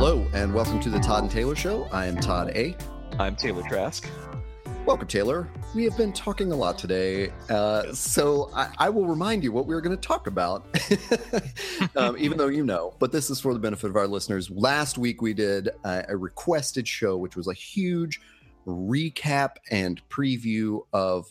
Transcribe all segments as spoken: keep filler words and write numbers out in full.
Hello, and welcome to the Todd and Taylor Show. I am Todd A. I'm Taylor Trask. Welcome, Taylor. We have been talking a lot today, uh, so I, I will remind you what we were going to talk about, um, even though you know. But this is for the benefit of our listeners. Last week we did a, a requested show, which was a huge recap and preview of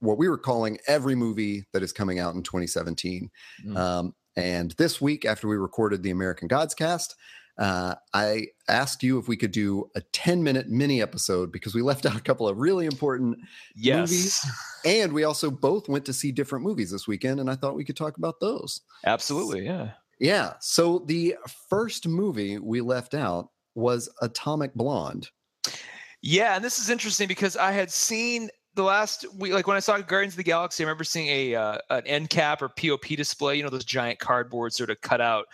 what we were calling every movie that is coming out in twenty seventeen. Mm. Um, and this week, after we recorded the American Gods cast, Uh, I asked you if we could do a ten minute mini episode because we left out a couple of really important yes. movies, and we also both went to see different movies this weekend, and I thought we could talk about those. Absolutely. Yeah. Yeah. So the first movie we left out was Atomic Blonde. Yeah. And this is interesting because I had seen the last week, like when I saw Guardians of the Galaxy, I remember seeing a, uh, an end cap or P O P display, you know, those giant cardboard sort of cut out,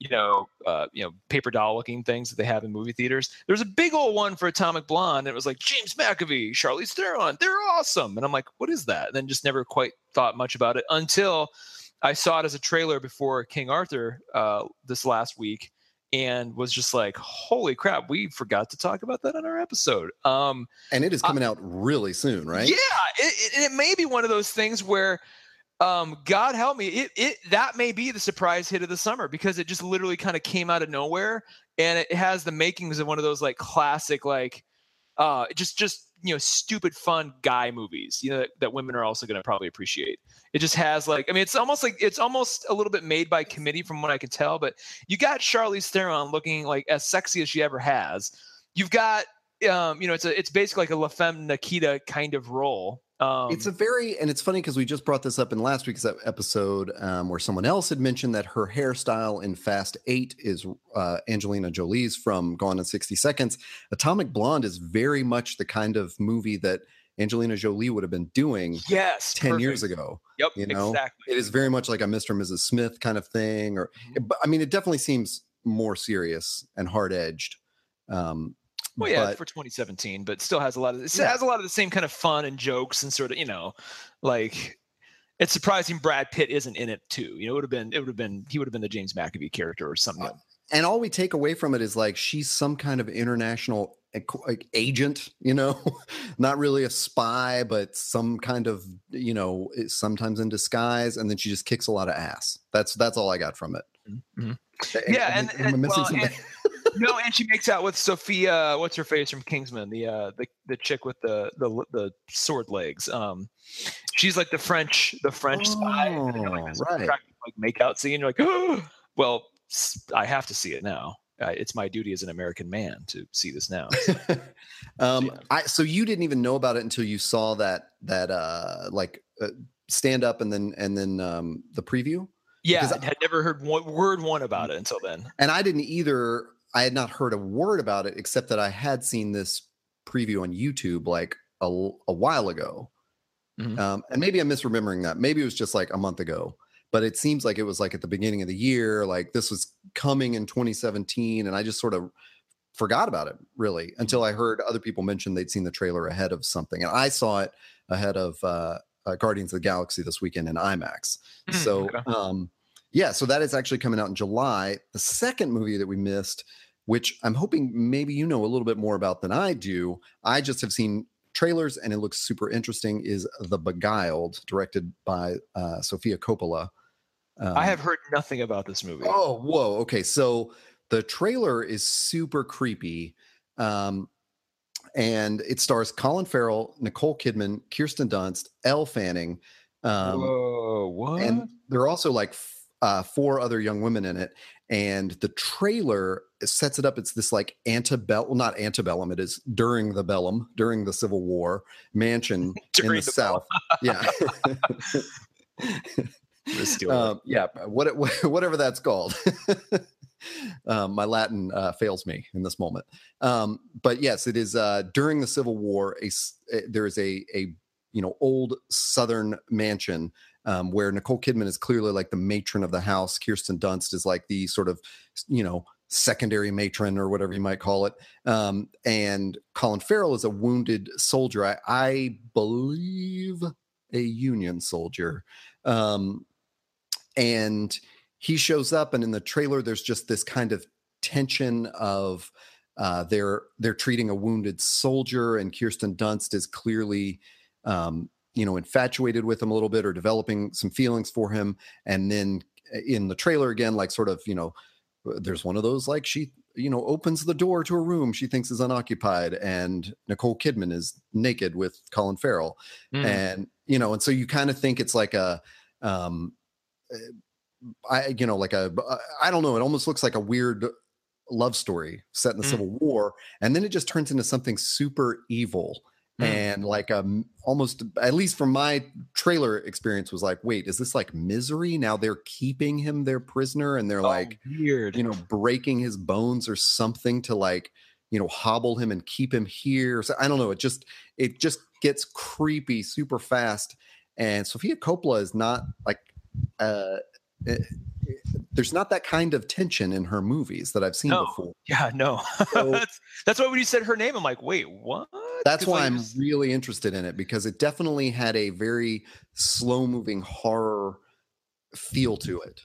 you know, uh, you know, paper doll looking things that they have in movie theaters. There's a big old one for Atomic Blonde. And it was like James McAvoy, Charlize Theron. They're awesome. And I'm like, what is that? And then just never quite thought much about it until I saw it as a trailer before King Arthur uh, this last week and was just like, holy crap, we forgot to talk about that on our episode. Um, and it is coming I, out really soon, right? Yeah. It, it, it may be one of those things where, Um, God help me, it it that may be the surprise hit of the summer because it just literally kind of came out of nowhere, and it has the makings of one of those like classic like uh just just you know stupid fun guy movies, you know, that, that women are also going to probably appreciate. It just has like, I mean, it's almost like it's almost a little bit made by committee from what I can tell, but you got Charlize Theron looking like as sexy as she ever has. You've got um you know it's a it's basically like a La Femme Nikita kind of role. Um, it's a very, and it's funny because we just brought this up in last week's episode um, where someone else had mentioned that her hairstyle in Fast eight is uh, Angelina Jolie's from Gone in sixty seconds. Atomic Blonde is very much the kind of movie that Angelina Jolie would have been doing yes, ten perfect. years ago. Yep, you know? Exactly. It is very much like a Mister and Missus Smith kind of thing. Or, I mean, it definitely seems more serious and hard-edged. Um Well, yeah, but, for twenty seventeen, but still has a lot of it yeah. has a lot of the same kind of fun and jokes and sort of, you know, like it's surprising Brad Pitt isn't in it too. You know, it would have been it would have been he would have been the James McAvoy character or something. Uh, and all we take away from it is like she's some kind of international like, agent, you know, not really a spy, but some kind of, you know, sometimes in disguise, and then she just kicks a lot of ass. That's that's all I got from it. Mm-hmm. And, yeah, and, and, and, and, well, and no, and she makes out with Sofia, what's her face from Kingsman, the uh, the the chick with the the the sword legs. Um, she's like the French the French oh, spy. And you're like, right. attractive, like make out scene. You're like, oh, well, I have to see it now. Uh, it's my duty as an American man to see this now. So, um, yeah. I so you didn't even know about it until you saw that that uh like uh, stand up and then and then um the preview. Yeah, I had never heard one, word one about it until then. And I didn't either. I had not heard a word about it, except that I had seen this preview on YouTube like a, a while ago. Mm-hmm. Um, and maybe I'm misremembering that. Maybe it was just like a month ago. But it seems like it was like at the beginning of the year, like this was coming in twenty seventeen. And I just sort of forgot about it, really, until I heard other people mention they'd seen the trailer ahead of something. And I saw it ahead of uh, uh, Guardians of the Galaxy this weekend in IMAX. So, um, yeah, so that is actually coming out in July. The second movie that we missed, which I'm hoping maybe you know a little bit more about than I do, I just have seen trailers and it looks super interesting, is The Beguiled, directed by uh, Sofia Coppola. Um, I have heard nothing about this movie. Oh, whoa. Okay, so the trailer is super creepy. Um, and it stars Colin Farrell, Nicole Kidman, Kirsten Dunst, Elle Fanning. Um, whoa, what? And there are also like Uh, four other young women in it, and the trailer sets it up. It's this like antebellum, not antebellum. It is during the bellum, during the Civil War mansion in the, the South. Yeah, um, yeah. What, what, whatever that's called. um, my Latin uh, fails me in this moment. Um, but yes, it is uh, during the Civil War. A, a there is a a you know old Southern mansion. Um, where Nicole Kidman is clearly like the matron of the house. Kirsten Dunst is like the sort of, you know, secondary matron or whatever you might call it. Um, and Colin Farrell is a wounded soldier. I, I believe a Union soldier. Um, and he shows up, and in the trailer, there's just this kind of tension of uh, they're they're treating a wounded soldier, and Kirsten Dunst is clearly um, you know infatuated with him a little bit, or developing some feelings for him. And then in the trailer again, like sort of you know there's one of those like she you know opens the door to a room she thinks is unoccupied, and Nicole Kidman is naked with Colin Farrell, mm. and you know and so you kind of think it's like a um, I you know like a I don't know it almost looks like a weird love story set in the mm. Civil War, and then it just turns into something super evil mm. and like um almost, at least from my trailer experience, was like, wait, is this like Misery? Now they're keeping him their prisoner, and they're oh, like weird. you know breaking his bones or something to like you know hobble him and keep him here. So I don't know, it just it just gets creepy super fast, and Sofia Coppola is not like uh it, there's not that kind of tension in her movies that I've seen no. before. Yeah, no. So, that's, that's why when you said her name, I'm like, wait, what? That's why I'm just... really interested in it, because it definitely had a very slow-moving horror feel to it.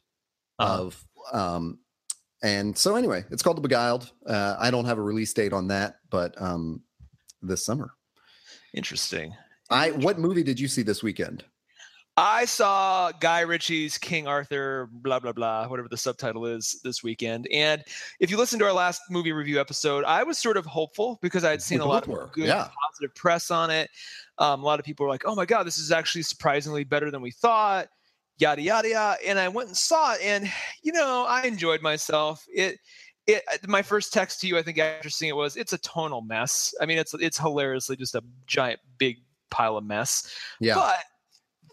Uh-huh. Of, um, and so anyway, it's called The Beguiled. Uh, I don't have a release date on that, but um, this summer. Interesting. I what movie did you see this weekend? I saw Guy Ritchie's King Arthur, blah, blah, blah, whatever the subtitle is, this weekend. And if you listen to our last movie review episode, I was sort of hopeful because I had seen a lot of good, yeah. positive press on it. Um, a lot of people were like, oh, my God, this is actually surprisingly better than we thought, yada, yada, yada. And I went and saw it, and, you know, I enjoyed myself. It, it, my first text to you, I think, after seeing it was, it's a tonal mess. I mean, it's it's hilariously just a giant, big pile of mess. Yeah. But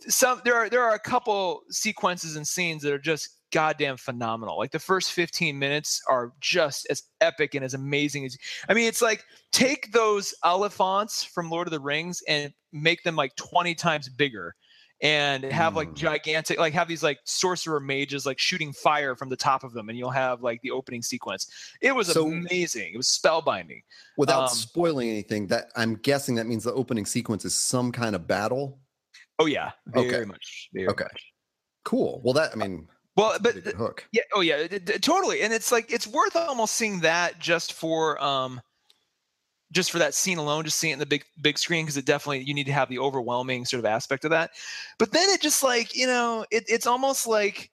Some there are there are a couple sequences and scenes that are just goddamn phenomenal. Like the first fifteen minutes are just as epic and as amazing as I mean, it's like take those elephants from Lord of the Rings and make them like twenty times bigger, and have mm. like gigantic like have these like sorcerer mages like shooting fire from the top of them, and you'll have like the opening sequence. It was so amazing. It was spellbinding. Without um, spoiling anything, that I'm guessing that means the opening sequence is some kind of battle. Oh yeah, very okay. much. Very okay, much. Cool. Well, that I mean, well, but the, hook. Yeah. Oh yeah, d- d- totally. And it's like it's worth almost seeing that just for um, just for that scene alone, just seeing it in the big big screen, because it definitely you need to have the overwhelming sort of aspect of that. But then it just like you know, it, it's almost like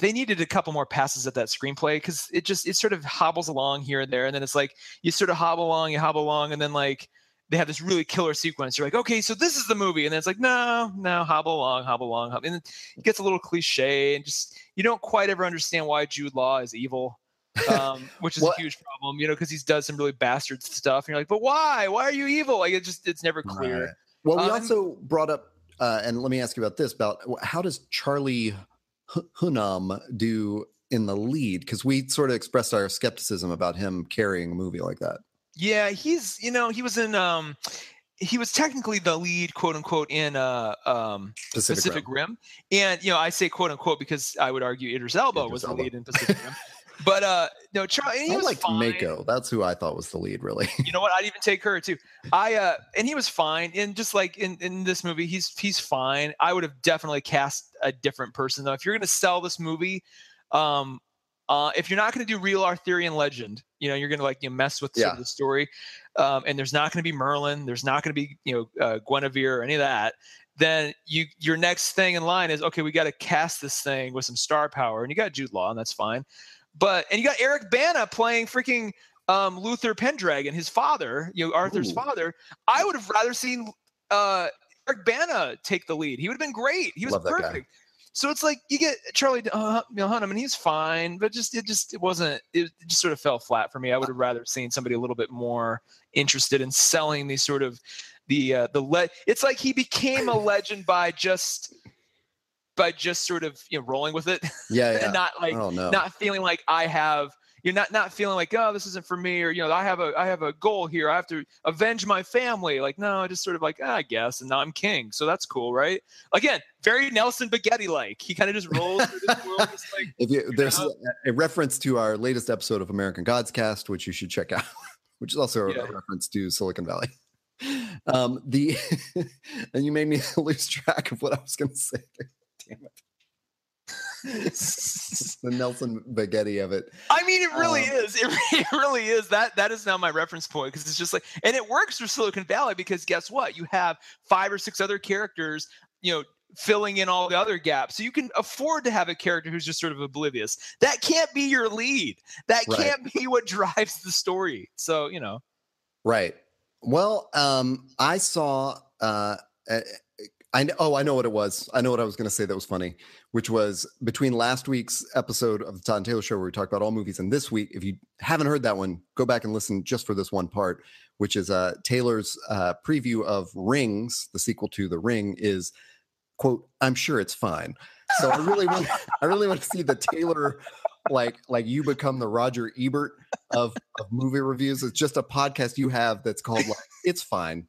they needed a couple more passes at that screenplay, because it just it sort of hobbles along here and there, and then it's like you sort of hobble along, you hobble along, and then like. They have this really killer sequence. You're like, okay, so this is the movie. And then it's like, no, no, hobble along, hobble along. Hobble. And then it gets a little cliche, and just you don't quite ever understand why Jude Law is evil, um, which is a huge problem, you know, because he does some really bastard stuff. And you're like, but why? Why are you evil? Like, it just, it's never clear. Right. Well, we um, also brought up, uh, and let me ask you about this, about how does Charlie Hunnam do in the lead? Because we sort of expressed our skepticism about him carrying a movie like that. Yeah, he's, you know, he was in, um, he was technically the lead, quote unquote, in uh, um, Pacific, Pacific Rim. Rim. And, you know, I say quote unquote because I would argue Idris Elba Idris was Elba. the lead in Pacific Rim. But, uh, no, Charlie, he I was like Mako. That's who I thought was the lead, really. You know what? I'd even take her, too. I, uh, and he was fine. And just like in, in this movie, he's, he's fine. I would have definitely cast a different person, though. If you're going to sell this movie, um, Uh, if you're not going to do real Arthurian legend, you know, you're going to like you know, mess with yeah. sort of the story, um, and there's not going to be Merlin, there's not going to be you know uh, Guinevere or any of that. Then you your next thing in line is okay, we got to cast this thing with some star power, and you got Jude Law, and that's fine, but and you got Eric Bana playing freaking um, Luther Pendragon, his father, you know Arthur's Ooh. father. I would have rather seen uh, Eric Bana take the lead. He would have been great. He was Love perfect. So it's like you get Charlie uh, Hunnam, and he's fine, but just it just it wasn't it just sort of fell flat for me. I would have rather seen somebody a little bit more interested in selling these sort of the uh, the le- It's like he became a legend by just by just sort of you know rolling with it, yeah, yeah. and not like oh, no. not feeling like I have you're not not feeling like oh this isn't for me, or you know I have a I have a goal here, I have to avenge my family. Like no, I just sort of like ah, I guess, and now I'm king, so that's cool, right? Again. Very Nelson Baghetti like. He kind of just rolls through this world. Just like, if you, there's you know? a reference to our latest episode of American Gods Cast, which you should check out, which is also yeah. a reference to Silicon Valley. Um, the and you made me lose track of what I was going to say. Damn it. It's the Nelson Baghetti of it. I mean, it really um, is. It, it really is. That that is now my reference point, because it's just like, and it works for Silicon Valley, because guess what? You have five or six other characters, you know, filling in all the other gaps. So you can afford to have a character who's just sort of oblivious. That can't be your lead. That can't right. be what drives the story. So, you know. Right. Well, um, I saw, uh, I oh, I know what it was. I know what I was going to say that was funny, which was between last week's episode of the Todd and Taylor Show, where we talked about all movies, and this week, if you haven't heard that one, go back and listen just for this one part, which is uh, Taylor's uh, preview of Rings, the sequel to The Ring, is, quote, "I'm sure it's fine." So I really want, I really want to see the Taylor, like, like you become the Roger Ebert of, of movie reviews. It's just a podcast you have that's called, like, "It's Fine,"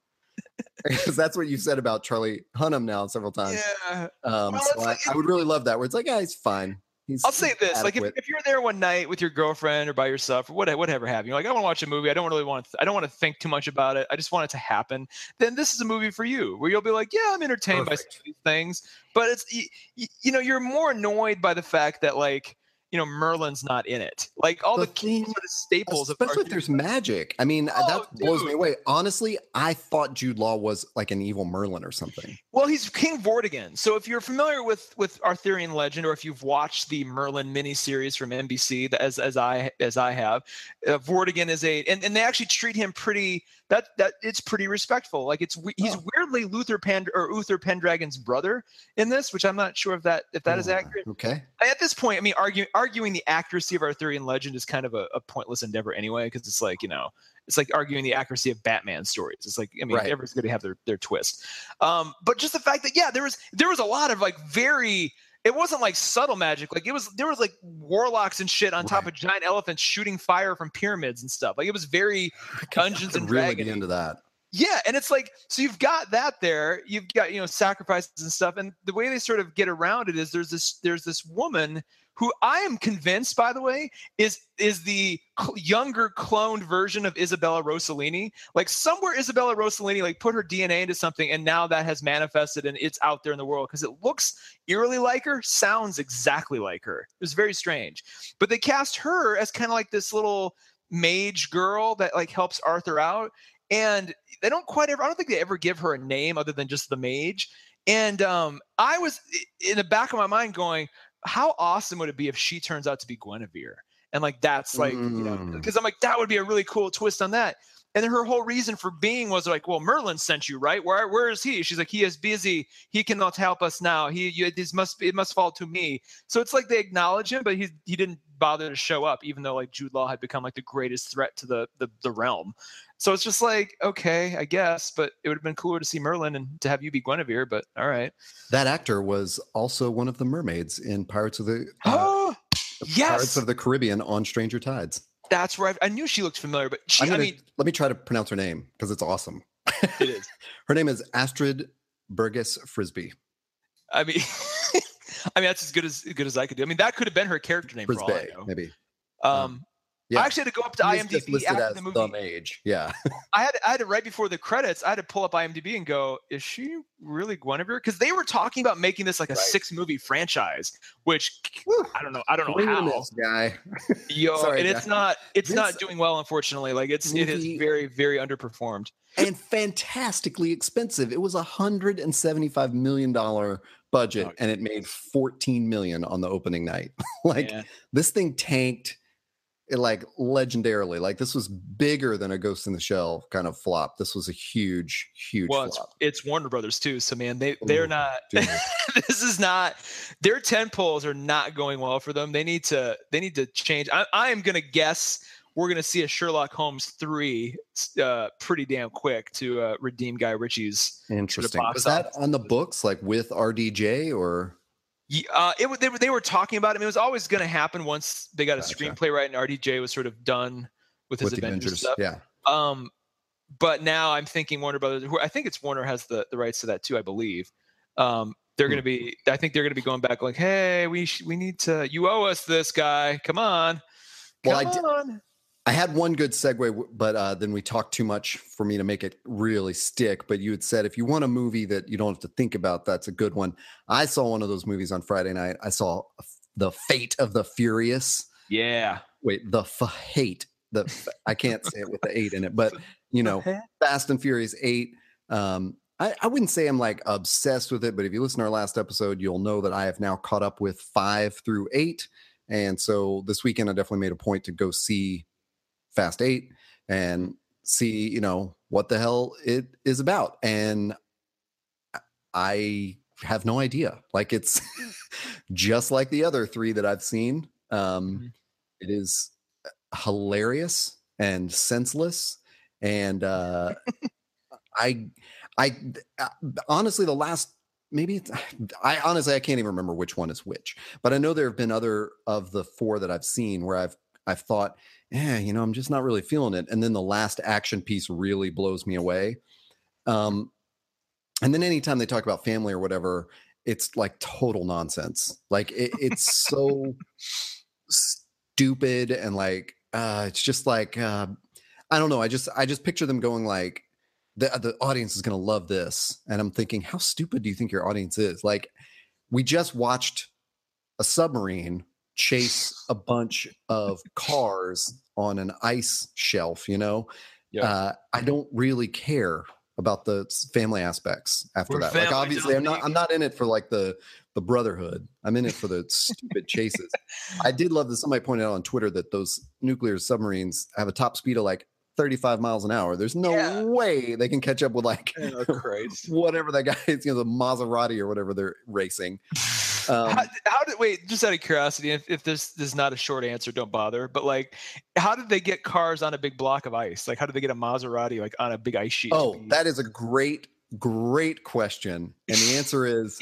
because that's what you've said about Charlie Hunnam now several times. Yeah. Um, well, so I, like, I would really love that. Where it's like, yeah, he's fine. He's, I'll say this: adequate. Like, if, if you're there one night with your girlfriend or by yourself or whatever, whatever have you, like, I want to watch a movie. I don't really want. To th- I don't want to think too much about it. I just want it to happen. Then this is a movie for you, where you'll be like, yeah, I'm entertained Perfect. by some of these things, but it's you, you know, you're more annoyed by the fact that, like, you know, Merlin's not in it. Like all the, the key sort of staples, especially of if there's magic. I mean, oh, that dude. blows me away. Honestly, I thought Jude Law was like an evil Merlin or something. Well, he's King Vortigern. So if you're familiar with with Arthurian legend, or if you've watched the Merlin miniseries from N B C, as as I as I have, uh, Vortigern is a and, and they actually treat him pretty. That that it's pretty respectful. Like it's he's oh. weirdly Luther Pand or Uther Pendragon's brother in this, which I'm not sure if that if that oh, is accurate. Okay. At this point, I mean, arguing arguing the accuracy of Arthurian legend is kind of a, a pointless endeavor anyway, because it's like, you know, it's like arguing the accuracy of Batman stories. It's like, I mean, right. everyone's going to have their their twist. Um, but just the fact that yeah, there was there was a lot of like very. It wasn't like subtle magic. Like it was, there was like warlocks and shit on top right. of giant elephants shooting fire from pyramids and stuff. Like it was very Dungeons and really Dragons. Get into that. Yeah, and it's like, so you've got that there. You've got, you know, sacrifices and stuff. And the way they sort of get around it is there's this there's this woman who I am convinced, by the way, is is the younger cloned version of Isabella Rossellini. Like somewhere Isabella Rossellini like put her D N A into something, and now that has manifested and it's out there in the world because it looks eerily like her, sounds exactly like her. It was very strange. But they cast her as kind of like this little mage girl that like helps Arthur out. And they don't quite ever, I don't think they ever give her a name other than just the mage. And um, I was in the back of my mind going, how awesome would it be if she turns out to be Guinevere? And like, that's like, mm. you know, because I'm like, that would be a really cool twist on that. And then her whole reason for being was like, well, Merlin sent you, right? Where, where is he? She's like, he is busy. He cannot help us now. He, you, this must be, it must fall to me. So it's like they acknowledge him, but he, he didn't bother to show up, even though like Jude Law had become like the greatest threat to the, the, the realm. So it's just like, okay, I guess, but it would have been cooler to see Merlin and to have you be Guinevere, but all right. That actor was also one of the mermaids in Pirates of the uh, yes! Pirates of the Caribbean on Stranger Tides. That's right. I knew she looked familiar, but she, I mean. Let me try to pronounce her name because it's awesome. It is. Her name is Astrid Burgess Frisbee. I mean, I mean that's as good as, as good as I could do. I mean, that could have been her character name Frisbee, for all I know. Maybe. Um, um Yeah. I actually had to go up to I M D B after the movie. Age. Yeah. I had I had to right before the credits. I had to pull up I M D B and go, "Is she really Guinevere?" Because they were talking about making this like a right. six movie franchise, which Whew. I don't know. I don't know how. This guy. Yo, Sorry, and guy. it's not it's this not doing well, unfortunately. Like it's movie, it is very very underperformed and fantastically expensive. It was a hundred and seventy five million dollar budget, oh, and it made fourteen million on the opening night. like yeah. This thing tanked. It like legendarily, like this was bigger than a Ghost in the Shell kind of flop. This was a huge, huge well, it's, flop. It's Warner Brothers too, so man, they they're Ooh, not. This is not their tent poles are not going well for them. They need to they need to change. I, I am gonna guess we're gonna see a Sherlock Holmes three uh, pretty damn quick to uh, redeem Guy Ritchie's. Interesting. Was that on the books, like with R D J or? Yeah, uh, it they, they were talking about it. I mean, it was always going to happen once they got a gotcha. screenplay right, and R D J was sort of done with his with Avengers, Avengers stuff. Yeah. Um, but now I'm thinking Warner Brothers. Who I think it's Warner has the, the rights to that too. I believe um, they're hmm. going to be. I think they're going to be going back like, hey, we sh- we need to. You owe us this guy. Come on. Come well, I d- on. I had one good segue, but uh, then we talked too much for me to make it really stick. But you had said if you want a movie that you don't have to think about, that's a good one. I saw one of those movies on Friday night. I saw a The Fate of the Furious. Yeah. Wait, the f- hate. The f- I can't say it with the eight in it, but you know, Fast and Furious eight. Um, I, I wouldn't say I'm like obsessed with it, but if you listen to our last episode, you'll know that I have now caught up with five through eight. And so this weekend, I definitely made a point to go see Fast eight and see, you know, what the hell it is about. And I have no idea. Like, it's just like the other three that I've seen. Um, it is hilarious and senseless. And uh, I, I honestly, the last, maybe it's, I honestly, I can't even remember which one is which, but I know there have been other of the four that I've seen where I've, I've thought, yeah, you know, I'm just not really feeling it. And then the last action piece really blows me away. Um, and then anytime they talk about family or whatever, it's like total nonsense. Like it, it's so stupid. And like, uh, it's just like, uh, I don't know. I just, I just picture them going like, the, the audience is going to love this. And I'm thinking, how stupid do you think your audience is? Like, we just watched a submarine chase a bunch of cars on an ice shelf, you know? Yeah. Uh, I don't really care about the family aspects after We're that. Like, obviously I'm not, I'm not in it for like the, the brotherhood. I'm in it for the stupid chases. I did love that somebody pointed out on Twitter that those nuclear submarines have a top speed of like thirty-five miles an hour. There's no yeah. way they can catch up with like oh, whatever that guy is, you know, the Maserati or whatever they're racing. Um, how, how did wait? Just out of curiosity, if, if this, this is not a short answer, don't bother. But like, how did they get cars on a big block of ice? Like, how did they get a Maserati like on a big ice sheet? Oh, that is a great, great question, and the answer is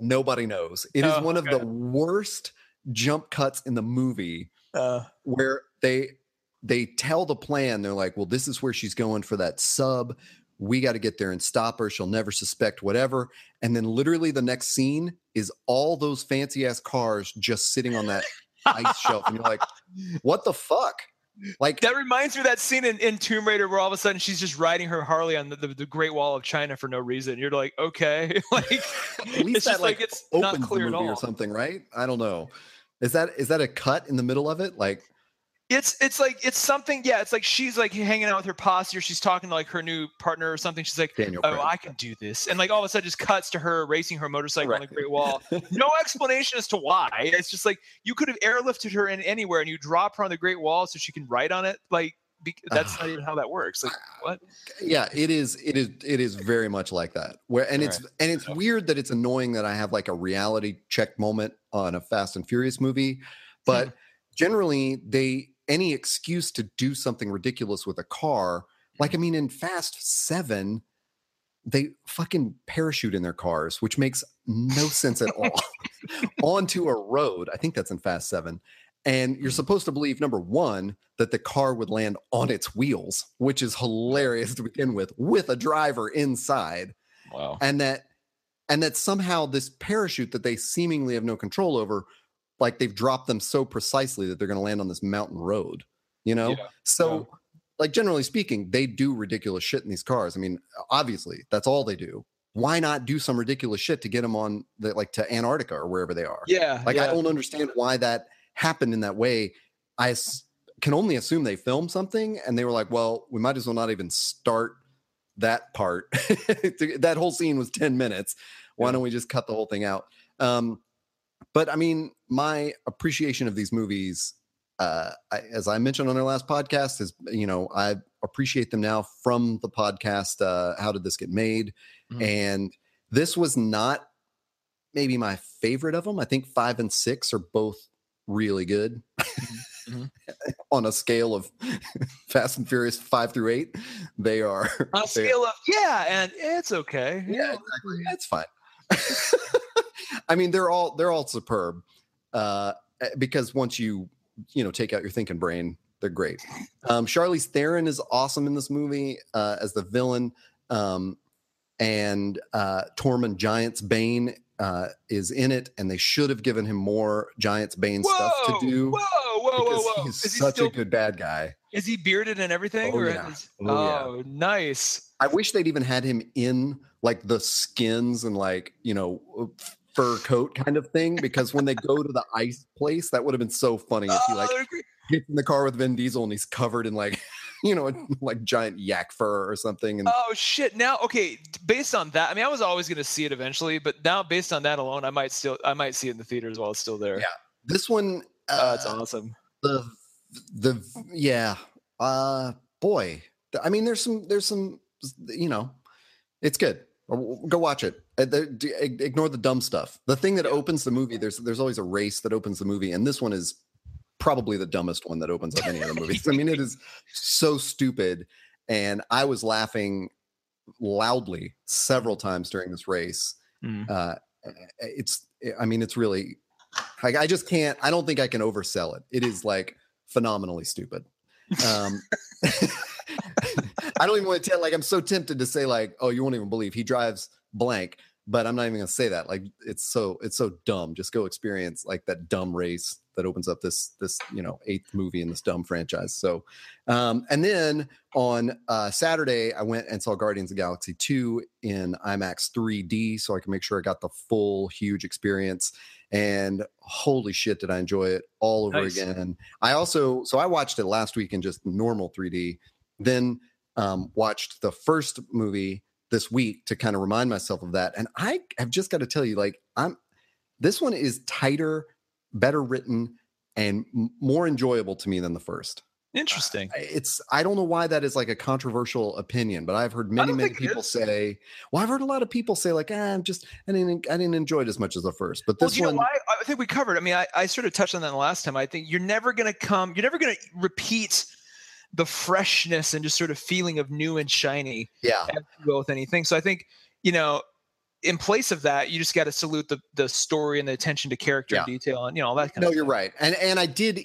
nobody knows. It is oh, one of okay. the worst jump cuts in the movie, uh, where they they tell the plan. They're like, "Well, this is where she's going for that sub. We got to get there and stop her. She'll never suspect whatever." And then literally the next scene is all those fancy ass cars just sitting on that ice shelf. And you're like, what the fuck? Like, that reminds me of that scene in, in Tomb Raider where all of a sudden she's just riding her Harley on the, the, the Great Wall of China for no reason. You're like, okay. Like, at least it's that, just like, like it's not clear at all. Or something, right? I don't know. Is that, is that a cut in the middle of it? Like, It's it's like it's something yeah it's like she's like hanging out with her posse or she's talking to like her new partner or something. She's like, Daniel oh Craig. I can do this, and like all of a sudden just cuts to her racing her motorcycle right. on the Great Wall. No explanation as to why. It's just like you could have airlifted her in anywhere and you drop her on the Great Wall so she can ride on it. Like be- that's uh, not even how that works. Like what? Yeah, it is it is it is very much like that. Where and all it's right. and it's okay. weird that it's annoying that I have like a reality check moment on a Fast and Furious movie, but generally they. Any excuse to do something ridiculous with a car. Like, I mean, in Fast Seven, they fucking parachute in their cars, which makes no sense at all, onto a road. I think that's in Fast Seven. And you're supposed to believe, number one, that the car would land on its wheels, which is hilarious to begin with, with a driver inside. Wow. And that, and that somehow this parachute that they seemingly have no control over, like they've dropped them so precisely that they're going to land on this mountain road, you know? Yeah, so yeah. like, generally speaking, they do ridiculous shit in these cars. I mean, obviously that's all they do. Why not do some ridiculous shit to get them on the, like to Antarctica or wherever they are? Yeah. Like yeah. I don't understand why that happened in that way. I can only assume they filmed something and they were like, well, we might as well not even start that part. That whole scene was ten minutes. Why yeah. don't we just cut the whole thing out? Um, But I mean, my appreciation of these movies, uh, I, as I mentioned on our last podcast, is, you know, I appreciate them now from the podcast, uh, How Did This Get Made? Mm-hmm. And this was not maybe my favorite of them. I think five and six are both really good mm-hmm. on a scale of Fast and Furious five through eight. They are. On a scale of, yeah, and it's okay. Yeah, exactly. It's fine. I mean, they're all they're all superb uh, because once you, you know, take out your thinking brain, they're great. Um, Charlize Theron is awesome in this movie uh, as the villain. Um, and uh, Tormund Giantsbane uh, is in it. And they should have given him more Giantsbane whoa, stuff to do. Whoa, whoa, whoa, whoa. He's is such he still, a good bad guy. Is he bearded and everything? Oh, or yeah. is, oh, oh yeah. nice. I wish they'd even had him in like the skins and like, you know, fur coat kind of thing, because when they go to the ice place, that would have been so funny if he like gets in the car with Vin Diesel and he's covered in like, you know, like giant yak fur or something. And oh shit! Now, okay, based on that, I mean, I was always going to see it eventually, but now based on that alone, I might still, I might see it in the theaters while it's still there. Yeah, this one, uh, uh it's awesome. The, the yeah, uh, boy, I mean, there's some, there's some, you know, it's good. Go watch it. Ignore the dumb stuff. The thing that opens the movie, there's there's always a race that opens the movie, and this one is probably the dumbest one that opens up any other movies. I mean, it is so stupid, and I was laughing loudly several times during this race. Mm. Uh, it's, I mean, it's really, like, I just can't. I don't think I can oversell it. It is like phenomenally stupid. Um, I don't even want to tell, like, I'm so tempted to say like, oh, you won't even believe he drives blank, but I'm not even gonna say that. Like, it's so, it's so dumb. Just go experience like that dumb race that opens up this, this, you know, eighth movie in this dumb franchise. So, um, and then on uh, Saturday, I went and saw Guardians of the Galaxy two in IMAX three D so I can make sure I got the full huge experience. And holy shit, did I enjoy it all over nice. again. I also, so I watched it last week in just normal three D, then um, watched the first movie this week to kind of remind myself of that. And I have just got to tell you, like, I'm, this one is tighter, better written, and more enjoyable to me than the first. Interesting. Uh, it's, I don't know why that is like a controversial opinion, but I've heard many, many people say, well, I've heard a lot of people say like, ah, I'm just, I didn't, I didn't enjoy it as much as the first, but this well, you one, know why? I think we covered, I mean, I, I sort of touched on that last time. I think you're never going to come, you're never going to repeat the freshness and just sort of feeling of new and shiny. Yeah. And go with anything. So I think, you know, in place of that, you just got to salute the, the story and the attention to character yeah. and detail and, you know, all that kind no, of stuff. No, you're right. And, and I did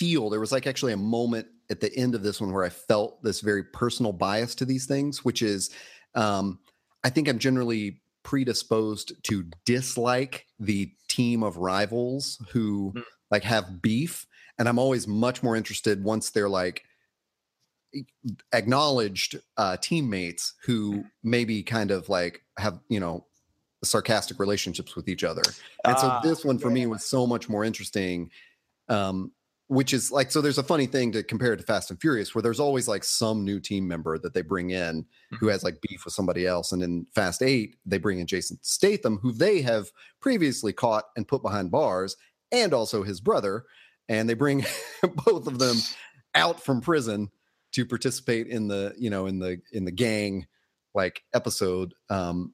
feel there was like actually a moment at the end of this one where I felt this very personal bias to these things, which is um, I think I'm generally predisposed to dislike the team of rivals who mm. like have beef. And I'm always much more interested once they're like acknowledged uh, teammates who maybe kind of like have, you know, sarcastic relationships with each other. And uh, so this one for yeah. me was so much more interesting. Um, Which is like, so there's a funny thing to compare it to Fast and Furious where there's always like some new team member that they bring in who has like beef with somebody else. And in Fast eight, they bring in Jason Statham, who they have previously caught and put behind bars, and also his brother. And they bring both of them out from prison to participate in the, you know, in the, in the gang like episode. Um,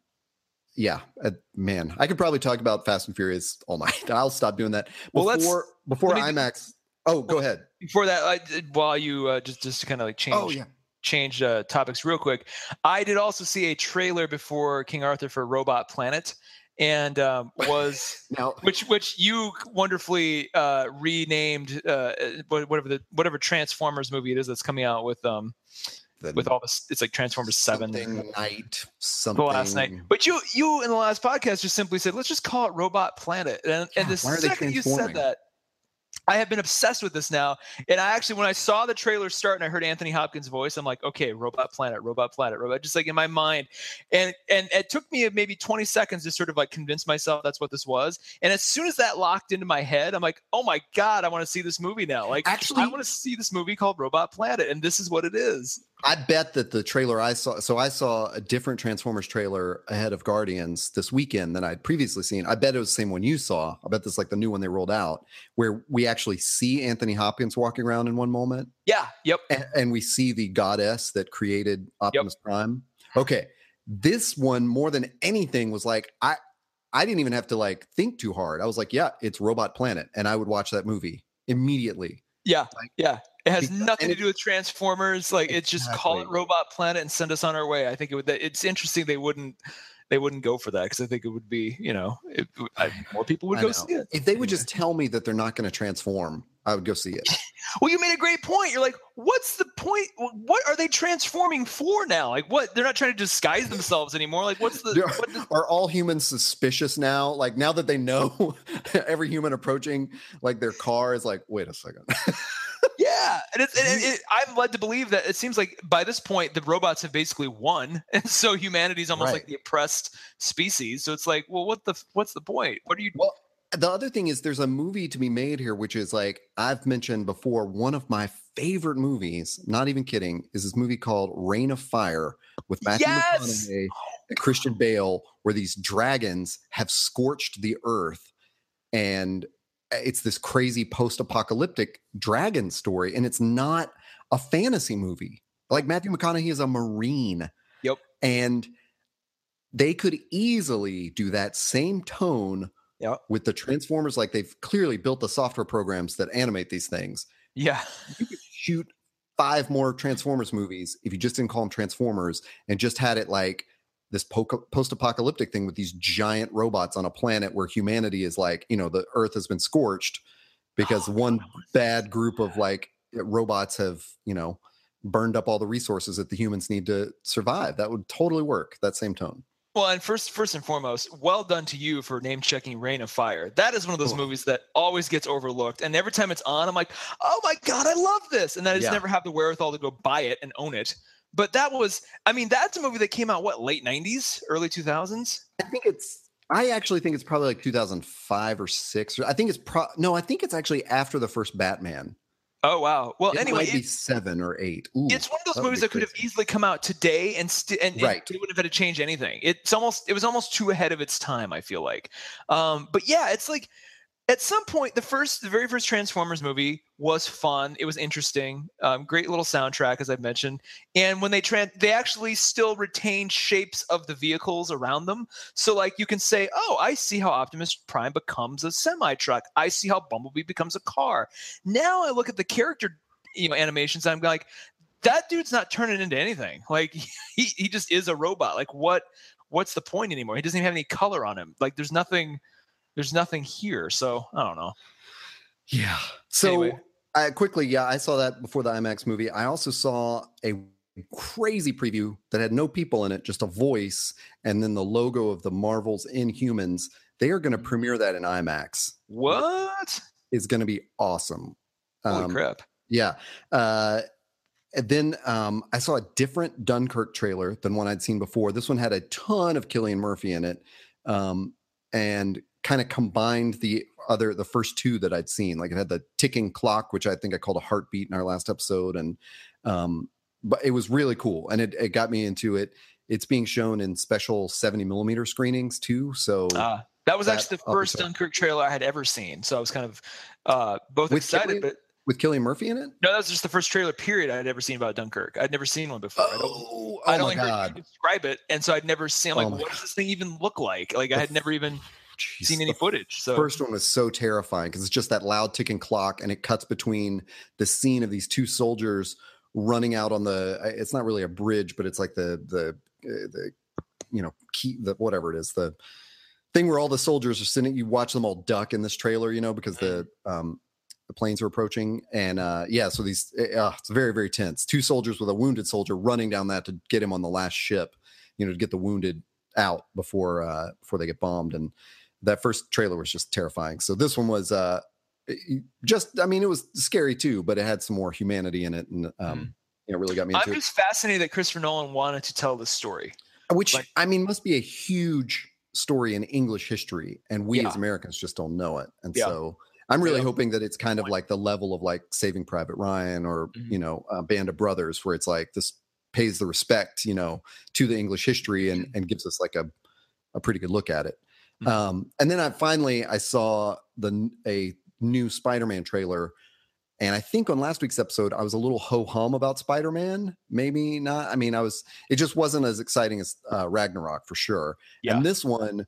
Yeah, uh, man, I could probably talk about Fast and Furious all night. I'll stop doing that. Before, well, let's, before let me, IMAX... Oh, go ahead. Before that, I did, while you uh, just just to kind of like change oh, yeah. change uh, topics real quick, I did also see a trailer before King Arthur for Robot Planet, and um, was now, which which you wonderfully uh, renamed uh, whatever the whatever Transformers movie it is that's coming out with um the, with all this. It's like Transformers Seven night something. The last night, but you you in the last podcast just simply said let's just call it Robot Planet, and, yeah, and the second you said that. I have been obsessed with this now. And I actually, when I saw the trailer start and I heard Anthony Hopkins' voice, I'm like, okay, Robot Planet, Robot Planet, Robot, just like in my mind. And and it took me maybe twenty seconds to sort of like convince myself that's what this was. And as soon as that locked into my head, I'm like, oh my God, I want to see this movie now. Like, actually, I want to see this movie called Robot Planet. And this is what it is. I bet that the trailer I saw, so I saw a different Transformers trailer ahead of Guardians this weekend than I'd previously seen. I bet it was the same one you saw. I bet this is like the new one they rolled out where we actually see Anthony Hopkins walking around in one moment. Yeah. Yep. And, and we see the goddess that created Optimus yep. Prime. Okay. This one more than anything was like, I, I didn't even have to like think too hard. I was like, yeah, it's Robot Planet. And I would watch that movie immediately. Yeah. Like, yeah. It has nothing to do with Transformers. Like, exactly. It's just call it Robot Planet and send us on our way. I think it would. It's interesting they wouldn't they wouldn't go for that because I think it would be, you know, it, I, more people would I go know. see it. If they would just tell me that they're not going to transform, I would go see it. Well, you made a great point. You're like, what's the point? What are they transforming for now? Like, what? They're not trying to disguise themselves anymore. Like, what's the? Are, what does- are all humans suspicious now? Like, now that they know every human approaching, like their car is like, wait a second. Yeah. Yeah, and, it's, and it, it, I'm led to believe that it seems like by this point the robots have basically won, and so humanity's almost right. like the oppressed species. So it's like, well, what the what's the point? What are you? Well, the other thing is, there's a movie to be made here, which is, like I've mentioned before, one of my favorite movies. Not even kidding. Is this movie called Reign of Fire with Matthew yes! McConaughey and Christian Bale, where these dragons have scorched the earth, and it's this crazy post-apocalyptic dragon story, and it's not a fantasy movie. Like, Matthew McConaughey is a Marine. Yep. And they could easily do that same tone yep. with the Transformers. Like, they've clearly built the software programs that animate these things. Yeah. You could shoot five more Transformers movies if you just didn't call them Transformers and just had it like this post-apocalyptic thing with these giant robots on a planet where humanity is like, you know, the earth has been scorched because oh, one bad group of like robots have, you know, burned up all the resources that the humans need to survive. That would totally work. That same tone. Well, and first, first and foremost, well done to you for name checking Reign of Fire. That is one of those cool. movies that always gets overlooked. And every time it's on, I'm like, oh my God, I love this. And then I just yeah. never have the wherewithal to go buy it and own it. But that was, I mean, that's a movie that came out, what, late nineties, early two thousands? I think it's, I actually think it's probably like two thousand five or six. I think it's, pro. no, I think it's actually after the first Batman. Oh, wow. Well, it anyway. It might be seven or eight. Ooh, it's one of those that movies that could crazy. have easily come out today and, st- and, right. and it wouldn't have had to change anything. It's almost, it was almost too ahead of its time, I feel like. Um, but yeah, it's like, at some point, the first, the very first Transformers movie was fun. It was interesting. Um, great little soundtrack, as I've mentioned. And when they trans, they actually still retain shapes of the vehicles around them. So, like, you can say, "Oh, I see how Optimus Prime becomes a semi truck. I see how Bumblebee becomes a car." Now I look at the character, you know, animations. And I'm like, that dude's not turning into anything. Like, he he just is a robot. Like, what what's the point anymore? He doesn't even have any color on him. Like, there's nothing. There's nothing here, so I don't know. Yeah. So anyway. I quickly, yeah, I saw that before the IMAX movie. I also saw a crazy preview that had no people in it, just a voice, and then the logo of the Marvel's Inhumans. They are going to premiere that in IMAX. What? It's going to be awesome. Holy um, crap. Yeah. Uh, and then um, I saw a different Dunkirk trailer than one I'd seen before. This one had a ton of Cillian Murphy in it. Um, and kind of combined the other, the first two that I'd seen. Like, it had the ticking clock, which I think I called a heartbeat in our last episode. And, um, but it was really cool. And it, it got me into it. It's being shown in special seventy millimeter screenings too. So uh, that was that actually the first Dunkirk trailer I had ever seen. So I was kind of uh, both with excited, Killian, but with Cillian Murphy in it? No, that was just the first trailer period I had ever seen about Dunkirk. I'd never seen one before. Oh, I'd only, oh I'd my only God. heard you describe it. And so I'd never seen, I'm like, oh what God. does this thing even look like? Like, I had never even Jeez, seen any footage. So first one was so terrifying because it's just that loud ticking clock, and it cuts between the scene of these two soldiers running out on the, it's not really a bridge, but it's like the the the you know key the whatever it is the thing where all the soldiers are sitting. You watch them all duck in this trailer, you know, because the um the planes are approaching, and uh yeah so these uh, it's very, very tense. Two soldiers with a wounded soldier running down that to get him on the last ship, you know, to get the wounded out before uh before they get bombed. And that first trailer was just terrifying. So this one was uh, just, I mean, it was scary too, but it had some more humanity in it. And um, mm. you know, really got me into it. I'm just fascinated that Christopher Nolan wanted to tell this story. Which, like, I mean, must be a huge story in English history. And we yeah. as Americans just don't know it. And yeah. so I'm really yeah. hoping that it's kind of like the level of like Saving Private Ryan or, mm-hmm. you know, uh, Band of Brothers, where it's like this pays the respect, you know, to the English history and, mm-hmm. and gives us like a, a pretty good look at it. Mm-hmm. Um, and then I finally, I saw the, a new Spider-Man trailer, and I think on last week's episode, I was a little ho hum about Spider-Man. Maybe not. I mean, I was, it just wasn't as exciting as uh, Ragnarok for sure. Yeah. And this one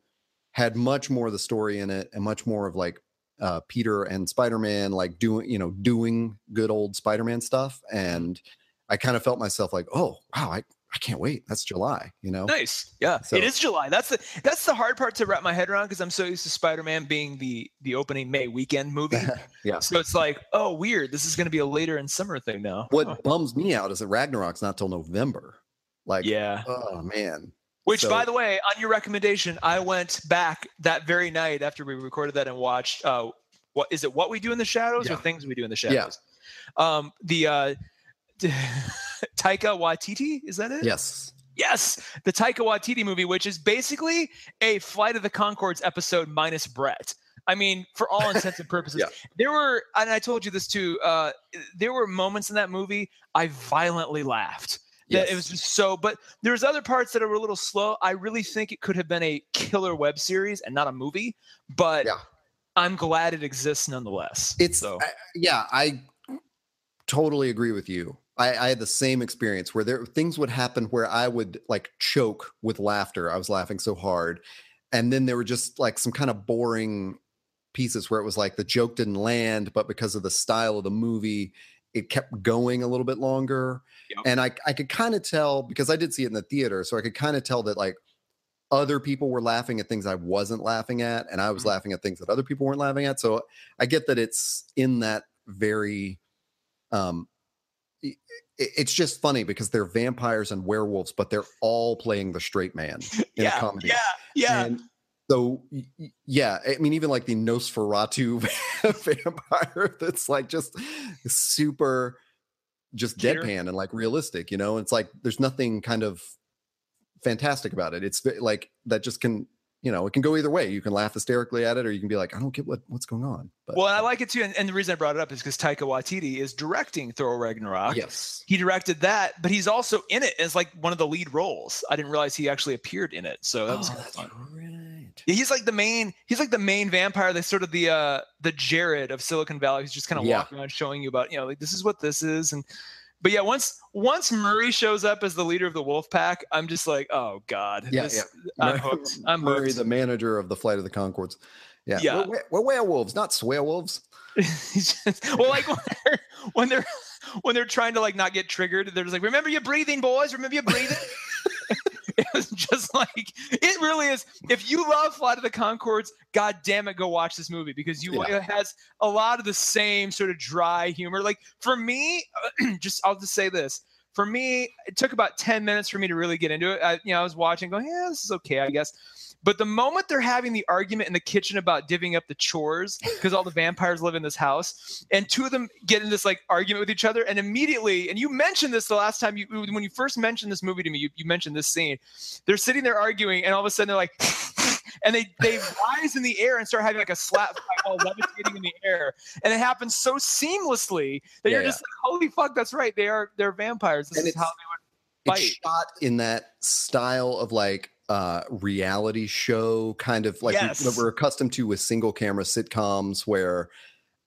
had much more of the story in it and much more of like uh, Peter and Spider-Man, like doing, you know, doing good old Spider-Man stuff. And I kind of felt myself like, oh, wow, I, I can't wait. That's July, you know? Nice. Yeah, so it is July. That's the that's the hard part to wrap my head around, because I'm so used to Spider-Man being the, the opening May weekend movie. yeah. So it's like, oh, weird. This is going to be a later in summer thing now. What oh. bums me out is that Ragnarok's not till November. Like, yeah. oh, man. Which, so, by the way, on your recommendation, I went back that very night after we recorded that and watched, uh, what is it What We Do in the Shadows yeah. or Things We Do in the Shadows? Yeah. Um, the uh, Taika Waititi, is that it? Yes. Yes, the Taika Waititi movie, which is basically a Flight of the Conchords episode minus Brett. I mean, for all intents and purposes, yeah. There were, and I told you this too, uh, there were moments in that movie I violently laughed. Yes. That it was just so, but there's other parts that are a little slow. I really think it could have been a killer web series and not a movie, but yeah. I'm glad it exists nonetheless. It's so. I, yeah, I totally agree with you. I, I had the same experience where there things would happen where I would like choke with laughter. I was laughing so hard. And then there were just like some kind of boring pieces where it was like the joke didn't land, but because of the style of the movie, it kept going a little bit longer. Yep. And I, I could kind of tell because I did see it in the theater. So I could kind of tell that like other people were laughing at things I wasn't laughing at. And I was mm-hmm. laughing at things that other people weren't laughing at. So I get that it's in that very, um, it's just funny because they're vampires and werewolves, but they're all playing the straight man in yeah, a comedy. Yeah, yeah. And so, yeah, I mean, even like the Nosferatu vampire that's like just super just Gator. Deadpan and like realistic, you know? It's like there's nothing kind of fantastic about it. It's like that just can... You know, it can go either way. You can laugh hysterically at it, or you can be like, I don't get what, what's going on. But, well, and I like it too. And, and the reason I brought it up is because Taika Waititi is directing Thor Ragnarok. Yes. He directed that, but he's also in it as like one of the lead roles. I didn't realize he actually appeared in it. So that was oh, kind of fun. Right. Yeah, he's like the main, he's like the main vampire. That's sort of the uh, the Jared of Silicon Valley. He's just kind of yeah. walking around showing you about, you know, like this is what this is. And But yeah, once once Murray shows up as the leader of the wolf pack, I'm just like, oh God, yeah, this, yeah. I'm hooked. I'm Murray, hooked. The manager of the Flight of the Conchords. Yeah, yeah. We're, we're werewolves, not swalewolves. Well, like when they're, when they're when they're trying to like not get triggered, they're just like, remember your breathing, boys. Remember your breathing. It was just like, it really is. If you love Flight of the Conchords, God damn it, go watch this movie because you yeah. it has a lot of the same sort of dry humor. Like for me, just I'll just say this. For me, it took about ten minutes for me to really get into it. I, you know, I was watching going, yeah, this is okay, I guess. But the moment they're having the argument in the kitchen about divvying up the chores because all the vampires live in this house, and two of them get in this like argument with each other, and immediately, and you mentioned this the last time you when you first mentioned this movie to me, you, you mentioned this scene. They're sitting there arguing, and all of a sudden they're like, and they they rise in the air and start having like a slap fight while levitating in the air, and it happens so seamlessly that yeah, you're yeah. just like, holy fuck, that's right, they are they're vampires. This and is how they would fight. It's shot in that style of like. Uh, reality show kind of like yes. we, we're accustomed to with single camera sitcoms where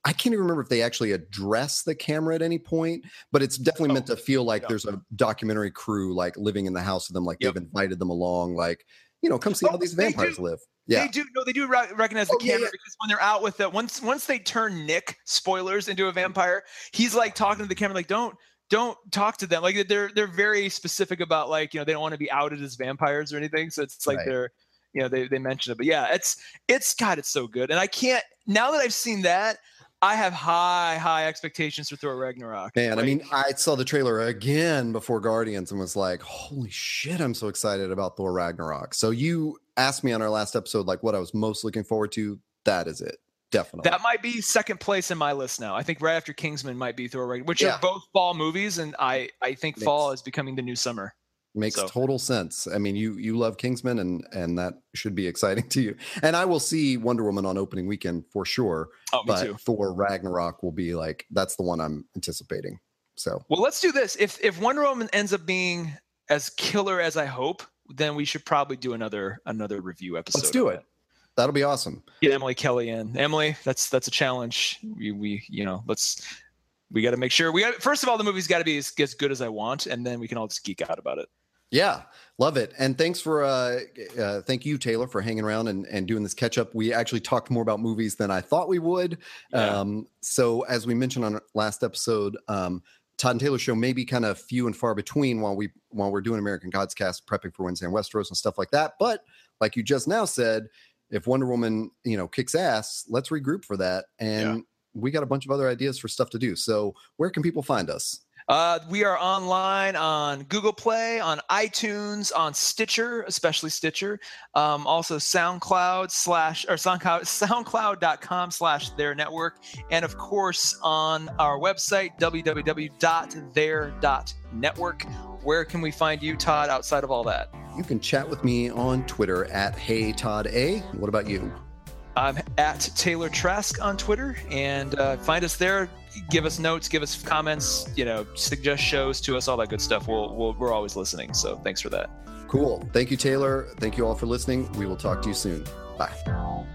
I can't even remember if they actually address the camera at any point, but it's definitely oh, meant to feel like yeah. there's a documentary crew like living in the house with them. Like yep. they've invited them along, like, you know, come see oh, how these vampires live. Yeah. They do. No, they do recognize the oh, camera yeah, yeah. because when they're out with it, once, once they turn Nick spoilers into a vampire, he's like talking to the camera, like, don't, Don't talk to them. Like they're they're very specific about like, you know, they don't want to be outed as vampires or anything. So it's like right. they're, you know, they they mention it. But yeah, it's it's God, it's so good. And I can't now that I've seen that, I have high high expectations for Thor Ragnarok. Man, like, I mean, I saw the trailer again before Guardians and was like, holy shit, I'm so excited about Thor Ragnarok. So you asked me on our last episode like what I was most looking forward to. That is it. Definitely. That might be second place in my list now. I think right after Kingsman might be Thor Ragnarok, which yeah. are both fall movies, and I, I think makes, fall is becoming the new summer. Makes so. total sense. I mean, you you love Kingsman, and and that should be exciting to you. And I will see Wonder Woman on opening weekend for sure. Oh, me but too. Thor Ragnarok will be like, that's the one I'm anticipating. So well, let's do this. If if Wonder Woman ends up being as killer as I hope, then we should probably do another another review episode. Let's do it. That. That'll be awesome. Get Emily Kelly in. Emily, that's that's a challenge. We we you know let's we got to make sure we got first of all the movie's got to be as, as good as I want, and then we can all just geek out about it. Yeah, love it. And thanks for uh, uh thank you Taylor for hanging around and and doing this catch up. We actually talked more about movies than I thought we would. Yeah. Um, so as we mentioned on our last episode, um, Todd and Taylor show may be kind of few and far between while we while we're doing American Godscast, prepping for Wednesday and Westeros and stuff like that. But like you just now said. If Wonder Woman, you know, kicks ass, let's regroup for that. And yeah. we got a bunch of other ideas for stuff to do. So where can people find us? Uh, we are online on Google Play, on iTunes, on Stitcher, especially Stitcher. Um, also SoundCloud slash or SoundCloud, SoundCloud.com slash their network. And of course, on our website, w w w dot their dot network. Where can we find you, Todd, outside of all that? You can chat with me on Twitter at Hey Todd A. What about you? I'm at Taylor Trask on Twitter, and uh, find us there. Give us notes, give us comments, you know, suggest shows to us, all that good stuff. We'll, we'll, we're always listening. So thanks for that. Cool. Thank you, Taylor. Thank you all for listening. We will talk to you soon. Bye.